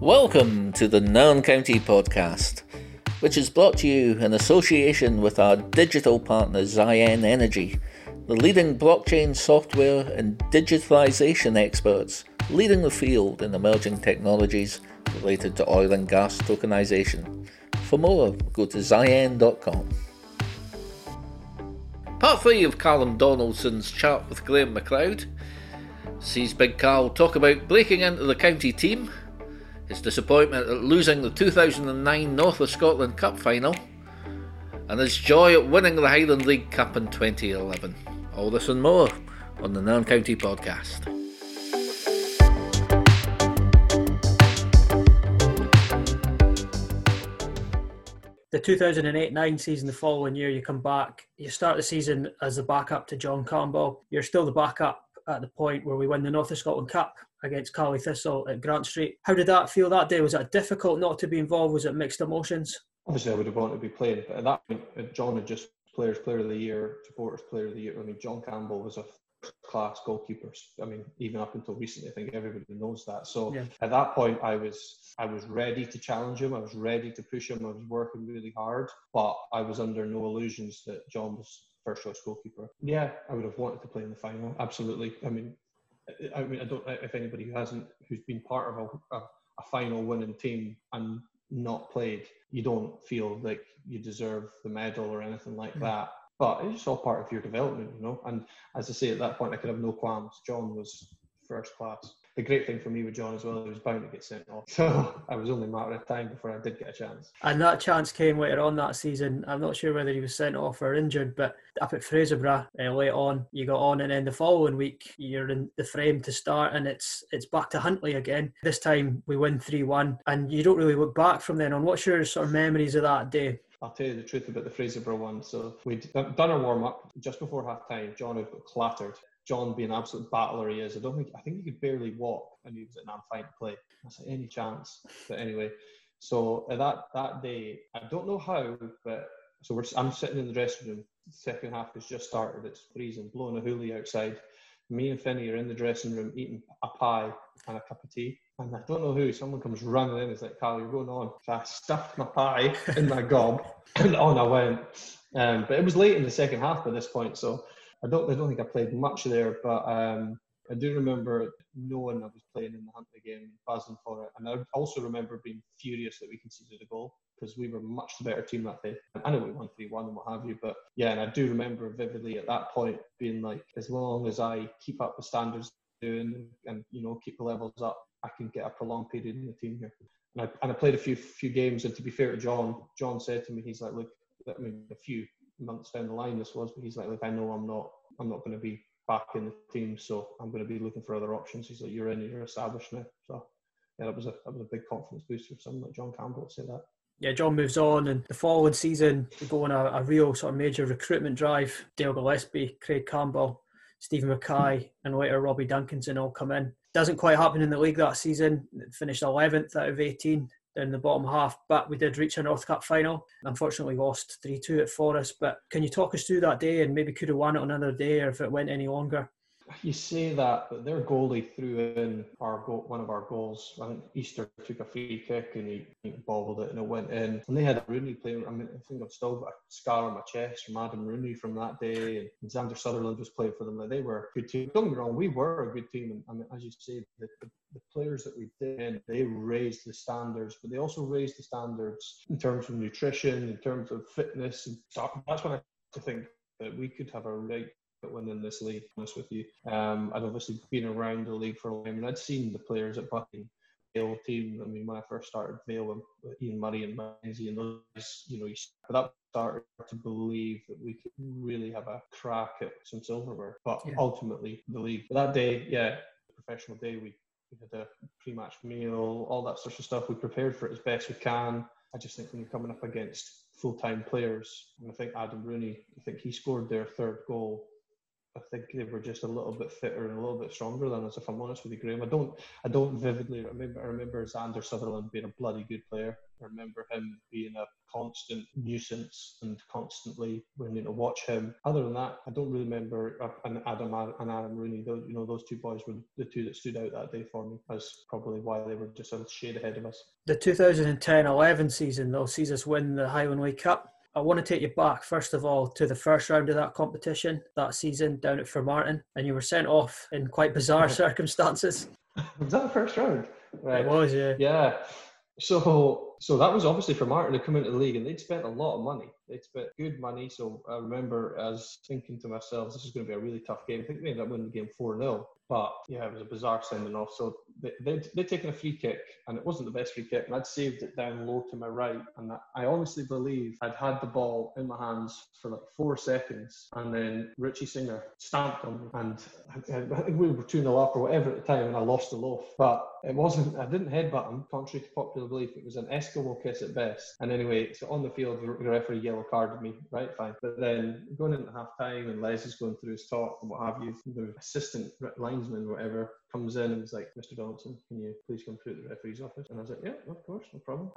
Welcome to the Nairn County Podcast, which is brought to you in association with our digital partner Ziyen Energy, the leading blockchain software and digitalization experts leading the field in emerging technologies related to oil and gas tokenization. For more, go to ziyen.com. Part 3 of Callum Donaldson's chat with Graham McLeod sees Big Carl talk about breaking into the county team, his disappointment at losing the 2009 North of Scotland Cup final, and his joy at winning the Highland League Cup in 2011. All this and more on the Nairn County Podcast. The 2008-09 season, the following year, you come back, you start the season as the backup to John Campbell. You're still the backup at the point where we win the North of Scotland Cup against Carly Thistle at Grant Street. How did that feel that day? Was it difficult not to be involved? Was it mixed emotions? Obviously, I would have wanted to be playing, but at that point, John had just players' player of the year, supporters' player of the year. I mean, John Campbell was a first-class goalkeeper. I mean, even up until recently, I think everybody knows that. So yeah, at that point, I was ready to challenge him. I was ready to push him. I was working really hard, but I was under no illusions that John was first choice goalkeeper. Yeah, I would have wanted to play in the final. Absolutely. I mean, I don't. If anybody who's been part of a final winning team and not played, you don't feel like you deserve the medal or anything like that. But it's all part of your development, you know. And as I say, at that point, I could have no qualms. John was first class. The great thing for me with John as well, he was bound to get sent off. So I was only a matter of time before I did get a chance. And that chance came later on that season. I'm not sure whether he was sent off or injured, but up at Fraserburgh late on, you got on, and then the following week, you're in the frame to start, and it's back to Huntley again. This time we win 3-1, and you don't really look back from then on. What's your sort of memories of that day? I'll tell you the truth about the Fraserburgh one. So we'd done our warm-up just before half-time. John had got clattered. John being an absolute battler he is, I think he could barely walk, and he was like, "No, I'm fine to play." I said, "Any chance?" But anyway, so that day, I don't know how, but so I'm sitting in the dressing room. The second half has just started. It's freezing, blowing a hoolie outside. Me and Finney are in the dressing room eating a pie and a cup of tea. And I don't know who, someone comes running in and is like, "Carl, you're going on." So I stuffed my pie in my gob and on I went. But it was late in the second half by this point, so I don't think I played much there, but I do remember knowing I was playing in the Huntley game, buzzing for it. And I also remember being furious that we conceded a goal, because we were much the better team that day. I know we won 3-1 and what have you, but yeah, and I do remember vividly at that point being like, as long as I keep up the standards doing and, you know, keep the levels up, I can get a prolonged period in the team here. And I played a few games, and to be fair to John said to me, he's like, "Look, I mean, a few months down the line this was, but he's like, "Look, I know I'm not going to be back in the team, so I'm going to be looking for other options." He's like, "You're in, you're established now." So yeah, that was a big confidence booster for someone like John Campbell to say that. Yeah, John moves on, and the following season we go on a real sort of major recruitment drive. Dale Gillespie, Craig Campbell, Stephen Mackay, and later Robbie Duncanson all come in. Doesn't quite happen in the league that season. It finished 11th out of 18. In the bottom half, but we did reach a North Cup final. Unfortunately lost 3-2 at Forest, but can you talk us through that day, and maybe could have won it another day, or if it went any longer? You say that, but their goalie threw in one of our goals. I think Easter took a free kick and he bobbled it and it went in. And they had Rooney playing. I mean, I think I've still got a scar on my chest from Adam Rooney from that day. And Xander Sutherland was playing for them. Like, they were a good team. Don't get me wrong, we were a good team. And I mean, as you say, the players that we did, they raised the standards, but they also raised the standards in terms of nutrition, in terms of fitness. And so that's when I think that we could have a right winning this league, to be honest with you. I'd obviously been around the league for a while, and I'd seen the players at Buckingham, Vale team. I mean, when I first started Vale, Ian Murray and Manzi and those, you know, but that started to believe that we could really have a crack at some silverware. But yeah, ultimately, the league. But that day, yeah, professional day, we had a pre-match meal, all that sort of stuff. We prepared for it as best we can. I just think when you're coming up against full-time players, and I think Adam Rooney, he scored their third goal I think they were just a little bit fitter and a little bit stronger than us, if I'm honest with you, Graham. I don't vividly remember. I remember Xander Sutherland being a bloody good player. I remember him being a constant nuisance and constantly wanting to watch him. Other than that, I don't really remember Adam Rooney. Though, you know, those two boys were the two that stood out that day for me. That's probably why they were just a shade ahead of us. The 2010-11 season, though, sees us win the Highland League Cup. I want to take you back, first of all, to the first round of that competition that season down at Formartine, and you were sent off in quite bizarre circumstances. Was that the first round? Right. It was, yeah. Yeah. So that was obviously Formartine to come into the league, and they'd spent a lot of money. They'd spent good money. So I remember as thinking to myself, this is going to be a really tough game. I think they ended up winning the game 4-0. But yeah, it was a bizarre sending off. So they'd taken a free kick, and it wasn't the best free kick, and I'd saved it down low to my right, and I honestly believe I'd had the ball in my hands for like 4 seconds, and then Richie Singer stamped on me, and I think we were 2-0 up or whatever at the time, and I lost the loaf. But it wasn't, I didn't headbutt him, contrary to popular belief. It was an Eskimo kiss at best. And anyway, so on the field, the referee yellow carded me, right, fine. But then going into half time, and Les is going through his talk and what have you, the assistant linesman, whatever, comes in and was like, Mr. Donaldson, can you please come through to the referee's office? And I was like, yeah, of course, no problem.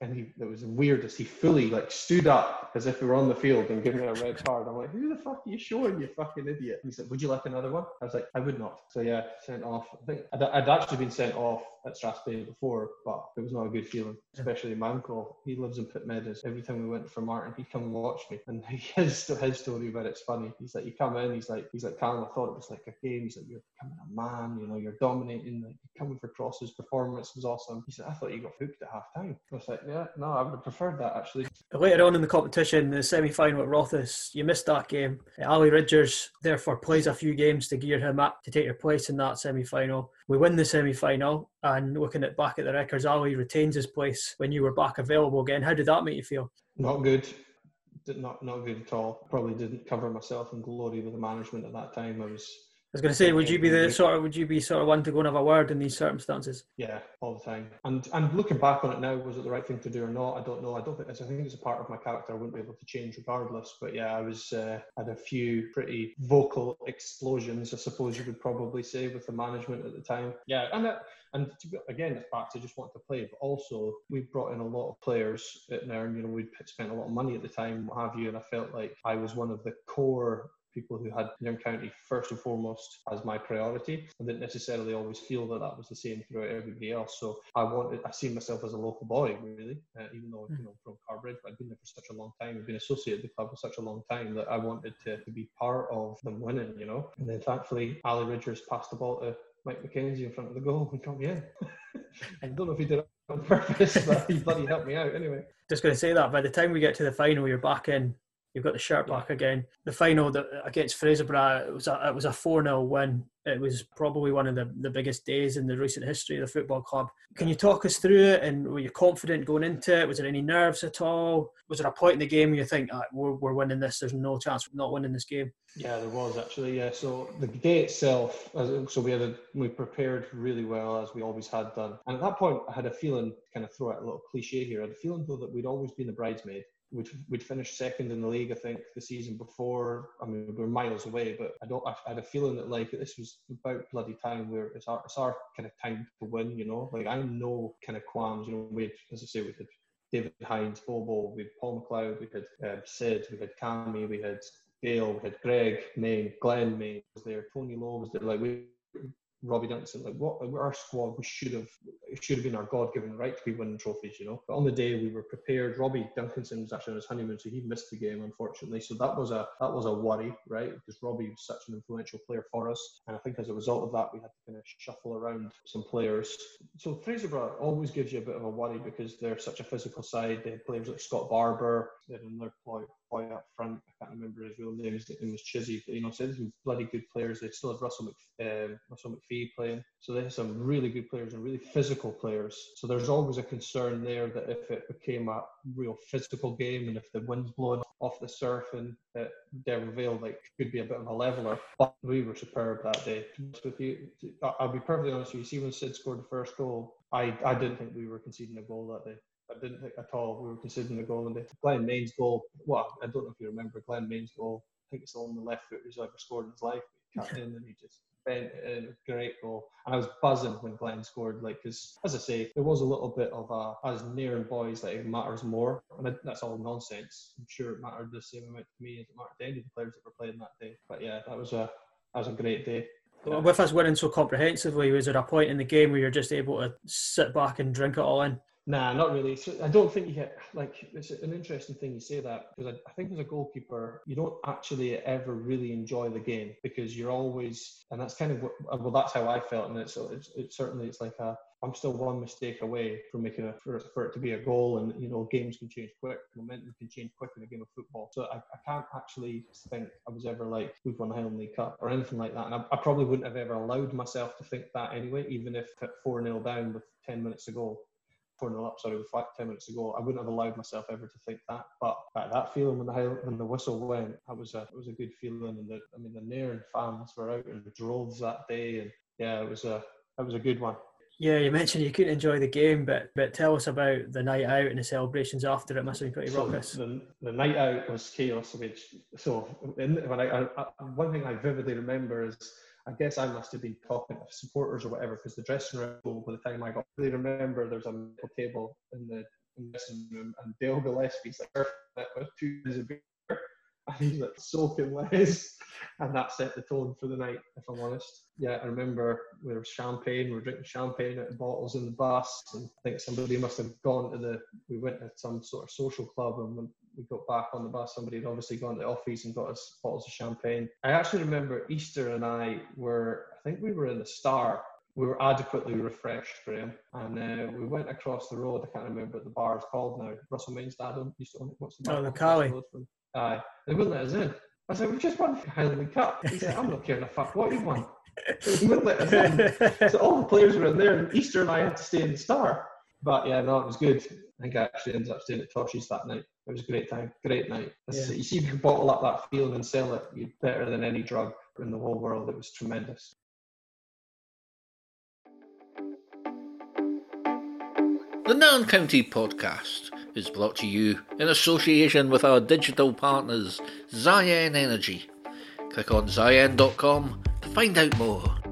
And he, it was the weirdest, he fully like stood up as if we were on the field and giving me a red card. I'm like, who the fuck are you showing, you fucking idiot? And he said, would you like another one? I was like, I would not. So yeah, sent off. I think I'd actually been sent off at Strasbourg before, but it was not a good feeling, especially my uncle. He lives in Pitmedden. Every time we went for Martin, he'd come and watch me. And his story about it's funny. He's like, you come in, he's like, Callum, I thought it was like a game. He's like, you're becoming a man, you know, you're dominating, like, coming for crosses, performance was awesome. He said, I thought you got hooked at half time. I was like, yeah, no, I would have preferred that actually. Later on in the competition, the semi-final at Rothes, you missed that game. Ali Ridgers therefore plays a few games to gear him up to take your place in that semi-final. We win the semi-final, and looking at back at the records, Ali retains his place when you were back available again. How did that make you feel? Not good. Not good at all. Probably didn't cover myself in glory with the management at that time. I was going to say, would you be sort of one to go and have a word in these circumstances? Yeah, all the time. And looking back on it now, was it the right thing to do or not? I don't know. I think it's a part of my character. I wouldn't be able to change regardless. But yeah, I was had a few pretty vocal explosions, I suppose you would probably say, with the management at the time. Yeah, and again, it's back to just wanting to play. But also, we brought in a lot of players at Nairn. You know, we'd spent a lot of money at the time, what have you. And I felt like I was one of the core people who had Nairn County first and foremost as my priority. I didn't necessarily always feel that was the same throughout everybody else. So I seen myself as a local boy, really, even though, you know, from Carbridge, but I'd been there for such a long time. I'd been associated with the club for such a long time that I wanted to be part of them winning, you know. And then thankfully, Ali Ridgers passed the ball to Mike McKenzie in front of the goal and got me in. I don't know if he did it on purpose, but he bloody helped me out anyway. Just going to say that by the time we get to the final, you're back in. You've got the shirt back again. The final against Fraserburgh, it was a 4-0 win. It was probably one of the biggest days in the recent history of the football club. Can you talk us through it? And were you confident going into it? Was there any nerves at all? Was there a point in the game where you think, we're winning this, there's no chance of not winning this game? Yeah, there was actually, yeah. So the day itself, we prepared really well, as we always had done. And at that point, I had a feeling, kind of throw out a little cliche here, I had a feeling though that we'd always been the bridesmaid. We'd finished second in the league, I think, the season before. I mean, we were miles away, but I had a feeling that, like, this was about bloody time where it's our kind of time to win, you know? Like, I know kind of qualms, you know, we had David Hines, Bobo, we had Paul McLeod, we had Sid, we had Cammy, we had Dale, we had Greg, Maine, Glenn, Maine was there, Tony Lowe was there, like, Robbie Duncanson, like, what our squad, it should have been our God-given right to be winning trophies, you know. But on the day we were prepared. Robbie Duncanson was actually on his honeymoon, so he missed the game, unfortunately. So that was a worry, right? Because Robbie was such an influential player for us, and I think as a result of that, we had to kind of shuffle around some players. So Fraserburgh always gives you a bit of a worry because they're such a physical side. They had players like Scott Barber. They had another boy up front, I can't remember his real name, his name was Chizzy, but, you know, so there's some bloody good players. They still had Russell McPhee playing, so they had some really good players and really physical players. So there's always a concern there that if it became a real physical game and if the wind's blowing off the surf and that Devon Vale, like, could be a bit of a leveller. But we were superb that day. I'll be perfectly honest with you, see when Sid scored the first goal, I didn't think we were conceding a goal that day. I didn't think at all we were considering the goal. And Glenn Main's goal, well, I don't know if you remember Glenn Main's goal think it's on the left foot he's ever scored in his life. He cut in and he just bent it in, a great goal. And I was buzzing when Glenn scored, like, because, as I say, there was a little bit of a, as Nairn boys, like, it matters more. And that's all nonsense. I'm sure it mattered the same amount to me as it mattered to any of the players that were playing that day. But yeah, that was a great day. Well, with us winning so comprehensively, was there a point in the game where you're just able to sit back and drink it all in? Nah, not really. So I don't think you get, like, it's an interesting thing you say that, because I think as a goalkeeper, you don't actually ever really enjoy the game, because you're always, and that's kind of what, well, that's how I felt. And it's certainly like a, I'm still one mistake away from making for it to be a goal, and, you know, games can change quick, momentum can change quick in a game of football. So I can't actually think I was ever like, we've won the Highland League Cup or anything like that. And I probably wouldn't have ever allowed myself to think that anyway, even if at 4-0 down with 10 minutes to go. 4-0 up, sorry, with 10 minutes ago, I wouldn't have allowed myself ever to think that. But that feeling when the whistle went, it was a good feeling. And the Nairn fans were out in the droves that day, and yeah, it was a good one. Yeah, you mentioned you couldn't enjoy the game, but tell us about the night out and the celebrations after. It must have been pretty raucous. The night out was chaos. One thing I vividly remember is, I guess I must have been talking to supporters or whatever, because the dressing room, by the time I got, really remember there's a middle table in the dressing room, and Dale Gillespie's like, that was 2 days of beer, and he's like soaking Les, and that set the tone for the night, if I'm honest. Yeah, I remember we were drinking champagne out of bottles in the bus, and I think somebody must have we went to some sort of social club, and went, we got back on the bus, somebody had obviously gone to the office and got us bottles of champagne. I actually remember Easter and I think we were in the Star. We were adequately refreshed, Graham. And we went across the road. I can't remember what the bar is called now. Russell Main's dad used to own it. What's the bar? Oh, the Carly. Aye. They wouldn't let us in. I said, we just won the Highland League Cup. He said, I'm not caring a fuck what you won. They wouldn't let us in. So all the players were in there, and Easter and I had to stay in the Star. But yeah, no, it was good. I think I actually ended up staying at Toshi's that night. It was a great time, great night. Yeah. You see, if you can bottle up that feeling and sell it, you're better than any drug in the whole world. It was tremendous. The Nairn County Podcast is brought to you in association with our digital partners, Ziyen Energy. Click on Ziyen.com to find out more.